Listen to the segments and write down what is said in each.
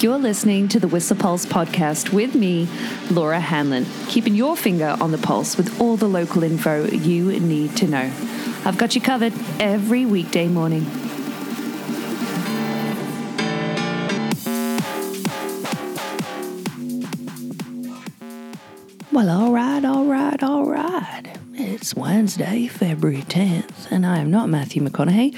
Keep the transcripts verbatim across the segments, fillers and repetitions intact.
You're listening to the Whistler Pulse podcast with me, Laura Hanlon, keeping your finger on the pulse with all the local info you need to know. I've got you covered every weekday morning. Well, all right, all right, all right. It's Wednesday, February tenth, and I am not Matthew McConaughey.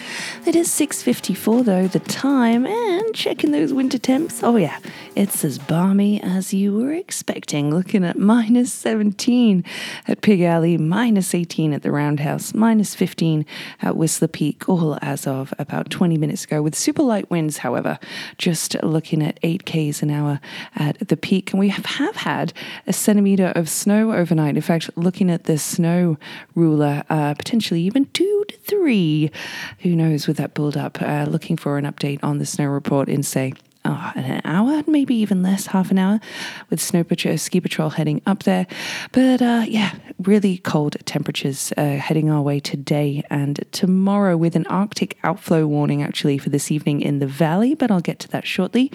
It is six fifty-four, though, the time, and checking those winter temps. Oh, yeah, it's as balmy as you were expecting, looking at minus seventeen at Pig Alley, minus eighteen at the Roundhouse, minus fifteen at Whistler Peak, all as of about twenty minutes ago, with super light winds, however, just looking at eight kays an hour at the peak. And we have, have had a centimetre of snow overnight. In fact, looking at this snow ruler, uh, potentially even two to three. Who knows with that build up? Uh, looking for an update on the snow report in, say, oh, an hour, maybe even less, half an hour, with snow patrol, ski patrol heading up there. But uh, yeah, really cold temperatures uh, heading our way today and tomorrow, with an Arctic outflow warning actually for this evening in the valley, but I'll get to that shortly.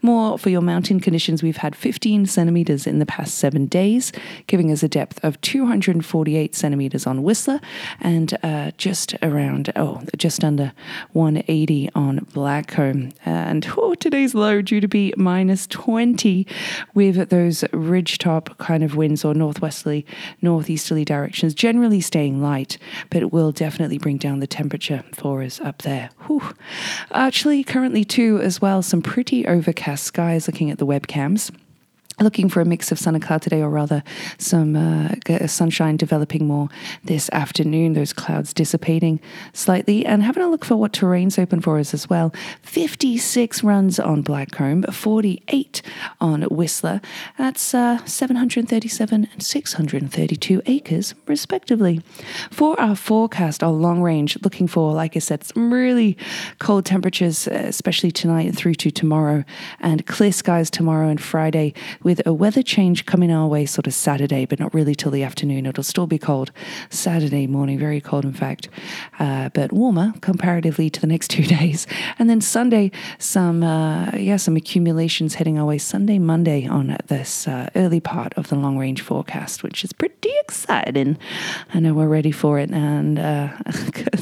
More for your mountain conditions. We've had fifteen centimeters in the past seven days, giving us a depth of two hundred forty-eight centimeters on Whistler and uh, just around, oh, just under one eighty on Blackcomb. And oh, today low due to be minus twenty with those ridgetop kind of winds or northwesterly, northeasterly directions, generally staying light, but it will definitely bring down the temperature for us up there. Whew. Actually, currently too, as well, some pretty overcast skies looking at the webcams. Looking for a mix of sun and cloud today, or rather some uh, sunshine developing more this afternoon, those clouds dissipating slightly, and having a look for what terrain's open for us as well. fifty-six runs on Blackcomb, forty-eight on Whistler. That's uh, seven hundred thirty-seven and six hundred thirty-two acres, respectively. For our forecast, our long range, looking for, like I said, some really cold temperatures, especially tonight through to tomorrow, and clear skies tomorrow and Friday, with a weather change coming our way sort of Saturday, but not really till the afternoon. It'll still be cold Saturday morning, very cold in fact, uh, but warmer comparatively to the next two days. And then Sunday, some uh, yeah, some accumulations heading our way Sunday, Monday on this uh, early part of the long range forecast, which is pretty exciting. I know we're ready for it, and uh,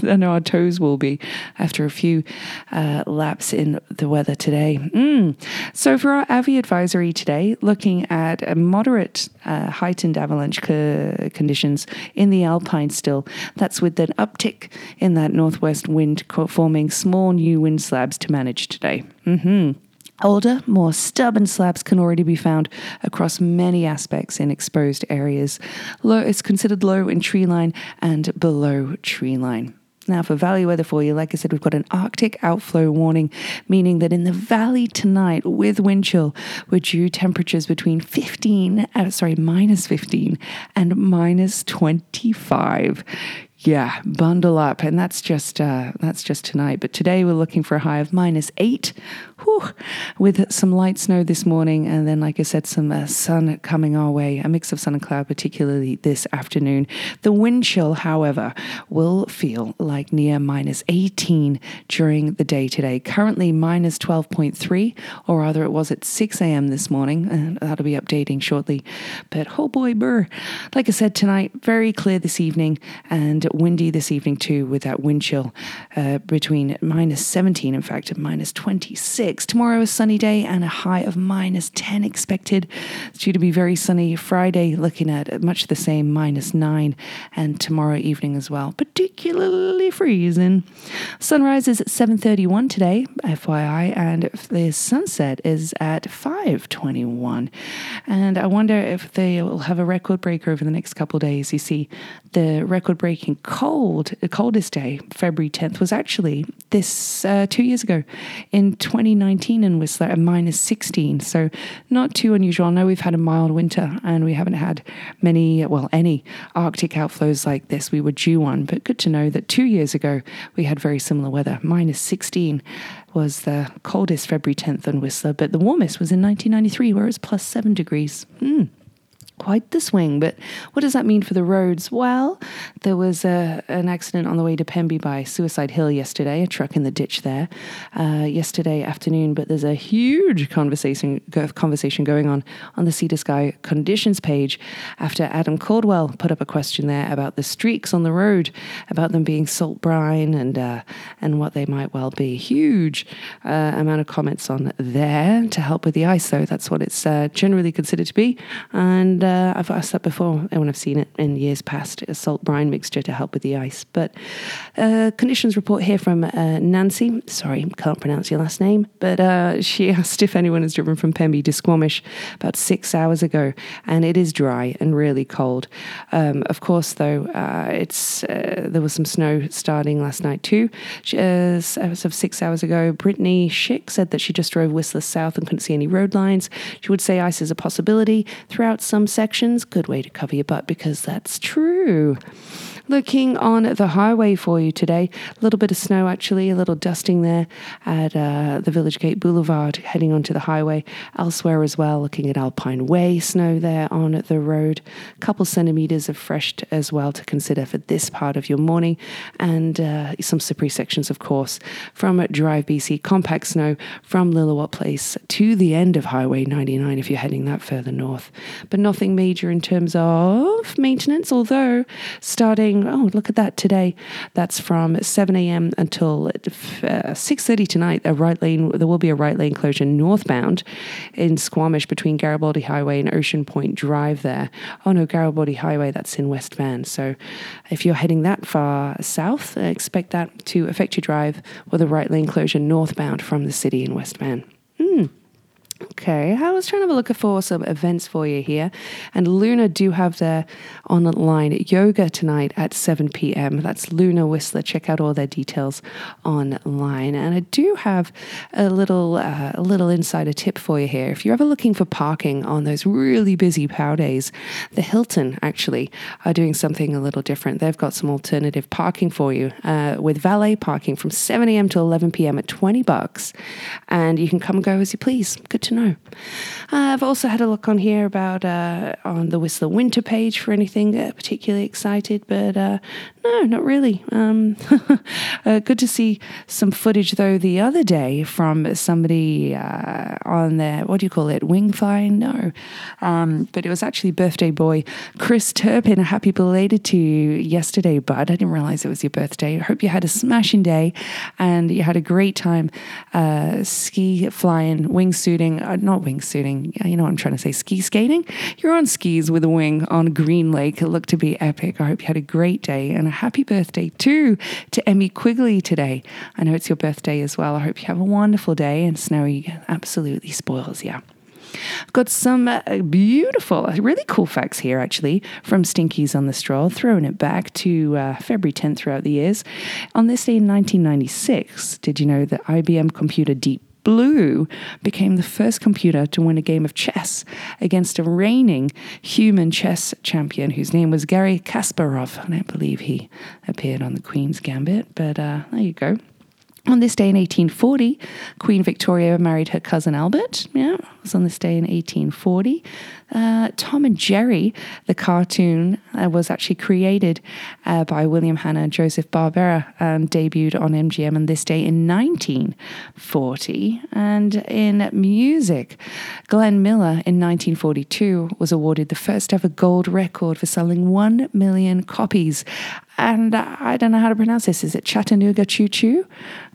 I know our toes will be after a few uh, laps in the weather today. Mm. So for our A V I advisory today, looking at a moderate uh, heightened avalanche co- conditions in the Alpine still. That's with an uptick in that northwest wind co- forming small new wind slabs to manage today. Mm-hmm. Older, more stubborn slabs can already be found across many aspects in exposed areas. Low is considered low in tree line and below tree line. Now for valley weather for you, like I said, we've got an Arctic outflow warning, meaning that in the valley tonight with wind chill, we're due temperatures between fifteen, uh, sorry, minus fifteen and minus twenty-five. Yeah, bundle up, and that's just uh, that's just tonight. But today we're looking for a high of minus eight, whew, with some light snow this morning, and then, like I said, some uh, sun coming our way, a mix of sun and cloud, particularly this afternoon. The wind chill, however, will feel like near minus eighteen during the day today. Currently minus twelve point three, or rather it was at six a.m. this morning, and that'll be updating shortly. But oh boy, brr. Like I said, tonight, very clear this evening, and windy this evening too, with that wind chill uh, between minus seventeen, in fact, and minus twenty-six. Tomorrow, a sunny day and a high of minus ten expected. It's due to be very sunny. Friday, looking at much the same, minus nine, and tomorrow evening as well, particularly freezing. Sunrise is at seven thirty-one today, F Y I, and the sunset is at five twenty-one. And I wonder if they will have a record breaker over the next couple of days. You see, the record breaking cold, the coldest day, February tenth, was actually this uh, two years ago in twenty nineteen in Whistler at minus sixteen. So not too unusual. I know we've had a mild winter and we haven't had many, well, any Arctic outflows like this. We were due one, but good to know that two years ago we had very similar weather. Minus sixteen was the coldest February tenth in Whistler, but the warmest was in nineteen ninety-three, where it was plus seven degrees. Mm. quite the swing. But what does that mean for the roads? Well, there was a, an accident on the way to Pemby by Suicide Hill yesterday, a truck in the ditch there uh, yesterday afternoon. But there's a huge conversation conversation going on on the Sea to Sky conditions page after Adam Caldwell put up a question there about the streaks on the road, about them being salt brine and uh, and what they might well be. Huge uh, amount of comments on there to help with the ice, though. That's what it's uh, generally considered to be. And uh, I've asked that before when I've seen it in years past, a salt brine mixture to help with the ice. But uh, conditions report here from uh, Nancy. Sorry, can't pronounce your last name. But uh, she asked if anyone has driven from Pemby to Squamish about six hours ago. And it is dry and really cold. Um, of course, though, uh, it's uh, there was some snow starting last night too. She, uh, as of six hours ago, Brittany Schick said that she just drove Whistler south and couldn't see any road lines. She would say ice is a possibility throughout some sections. Good way to cover your butt, because that's true. Looking on the highway for you today, a little bit of snow actually, a little dusting there at uh, the Village Gate Boulevard heading onto the highway. Elsewhere as well, looking at Alpine Way, snow there on the road. A couple centimetres of fresh t- as well to consider for this part of your morning. And uh, some slippery sections, of course, from Drive B C, compact snow from Lillooet Place to the end of Highway ninety-nine if you're heading that further north. But nothing major in terms of maintenance, although starting Oh, look at that today. That's from seven a.m. until uh, six thirty tonight. A right lane, there will be a right lane closure northbound in Squamish between Garibaldi Highway and Ocean Point Drive there. Oh no, Garibaldi Highway, that's in West Van. So if you're heading that far south, expect that to affect your drive with a right lane closure northbound from the city in West Van. Mm. Okay, I was trying to have a look for some events for you here. And Luna do have their online yoga tonight at seven p.m. That's Luna Whistler. Check out all their details online. And I do have a little uh, a little insider tip for you here. If you're ever looking for parking on those really busy pow days, the Hilton actually are doing something a little different. They've got some alternative parking for you uh, with valet parking from seven a.m. to eleven p.m. at twenty bucks. And you can come and go as you please. Good to to know. Uh, I've also had a look on here about uh, on the Whistler Winter page for anything uh, particularly excited, but uh, no, not really. Um, uh, good to see some footage though the other day from somebody uh, on their, what do you call it, Wingfine? No. Um, but it was actually birthday boy Chris Turpin. Happy belated to you yesterday, bud. I didn't realize it was your birthday. I hope you had a smashing day and you had a great time uh, ski flying, wingsuiting, Uh, not wingsuiting, you know what I'm trying to say, ski skating. You're on skis with a wing on Green Lake. It looked to be epic. I hope you had a great day and a happy birthday too to Emmy Quigley today. I know it's your birthday as well. I hope you have a wonderful day, and snowy absolutely spoils you. I've got some uh, beautiful, really cool facts here, actually, from Stinkies on the Stroll, throwing it back to uh, February tenth throughout the years. On this day in nineteen ninety-six, did you know that I B M computer Deep Blue became the first computer to win a game of chess against a reigning human chess champion whose name was Garry Kasparov. I don't believe he appeared on the Queen's Gambit, but uh, there you go. On this day in eighteen forty, Queen Victoria married her cousin Albert. Yeah, it was on this day in eighteen forty. Uh, Tom and Jerry, the cartoon, uh, was actually created uh, by William Hanna and Joseph Barbera and debuted on M G M on this day in nineteen forty. And in music, Glenn Miller in nineteen forty-two was awarded the first ever gold record for selling one million copies. And I don't know how to pronounce this. Is it Chattanooga Choo Choo?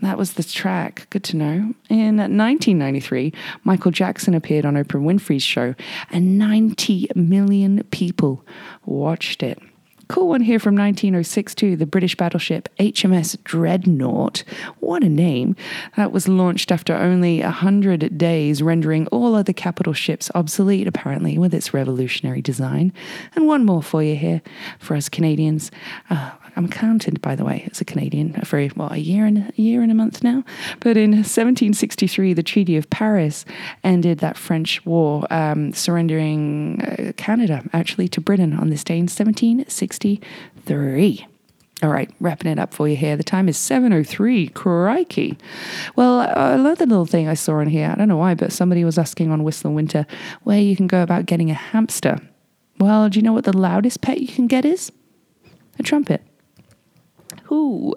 That was the track. Good to know. In nineteen ninety-three, Michael Jackson appeared on Oprah Winfrey's show and ninety million people watched it. Cool one here from nineteen oh six too, the British battleship H M S Dreadnought. What a name. That was launched after only one hundred days, rendering all other capital ships obsolete, apparently, with its revolutionary design. And one more for you here, for us Canadians. Uh, I'm counted, by the way, as a Canadian for, what, a year and a year and a month now? But in seventeen sixty-three, the Treaty of Paris ended that French war, um, surrendering uh, Canada, actually, to Britain on this day in seventeen sixty-three. All right, wrapping it up for you here. The time is seven oh three. Crikey. Well, another little thing I saw in here, I don't know why, but somebody was asking on Whistler Winter where you can go about getting a hamster. Well, do you know what the loudest pet you can get is? A trumpet. Ooh.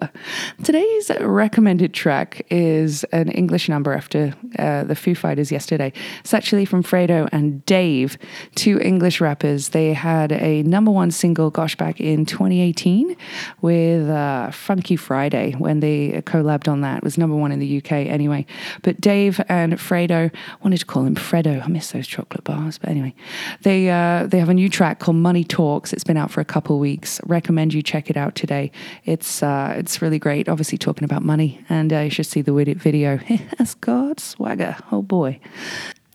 Today's recommended track is an English number after uh, the Foo Fighters yesterday. It's actually from Fredo and Dave, two English rappers. They had a number one single, gosh, back in twenty eighteen with uh, Funky Friday when they collabed on that. It was number one in the U K anyway. But Dave and Fredo, I wanted to call him Fredo. I miss those chocolate bars. But anyway, they, uh, they have a new track called Money Talks. It's been out for a couple weeks. Recommend you check it out today. It's Uh, it's really great, obviously talking about money, and uh, you should see the video. That's God swagger, oh boy.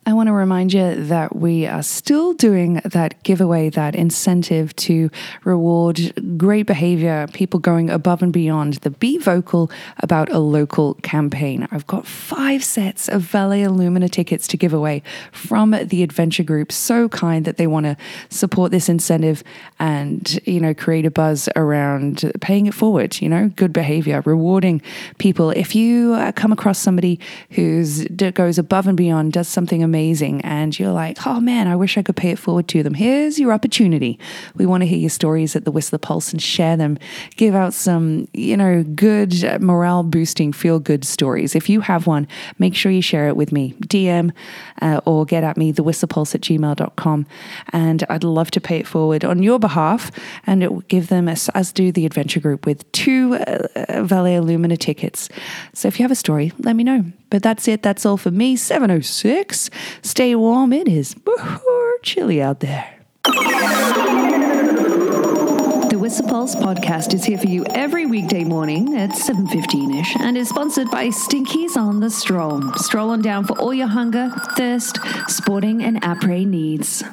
I want to remind you that we are still doing that giveaway, that incentive to reward great behavior, people going above and beyond the Be Vocal About a Local campaign. I've got five sets of Vallea Lumina tickets to give away from the Adventure Group. So kind that they want to support this incentive and, you know, create a buzz around paying it forward, you know, good behavior, rewarding people. If you uh, come across somebody who goes above and beyond, does something amazing, amazing and you're like, oh man, I wish I could pay it forward to them. Here's your opportunity. We want to hear your stories at the Whistler Pulse and share them. Give out some, you know, good morale boosting, feel good stories. If you have one, make sure you share it with me. D M uh, or get at me, the whistler pulse at gmail dot com, and I'd love to pay it forward on your behalf, and it will give them, as, as do the Adventure Group, with two uh, Vallea Lumina tickets. So if you have a story, let me know. But that's it. That's all for me. seven oh six. Stay warm. It is chilly out there. The Whistler Pulse podcast is here for you every weekday morning at seven fifteen-ish and is sponsored by Stinkies on the Stroll. Stroll on down for all your hunger, thirst, sporting and après needs.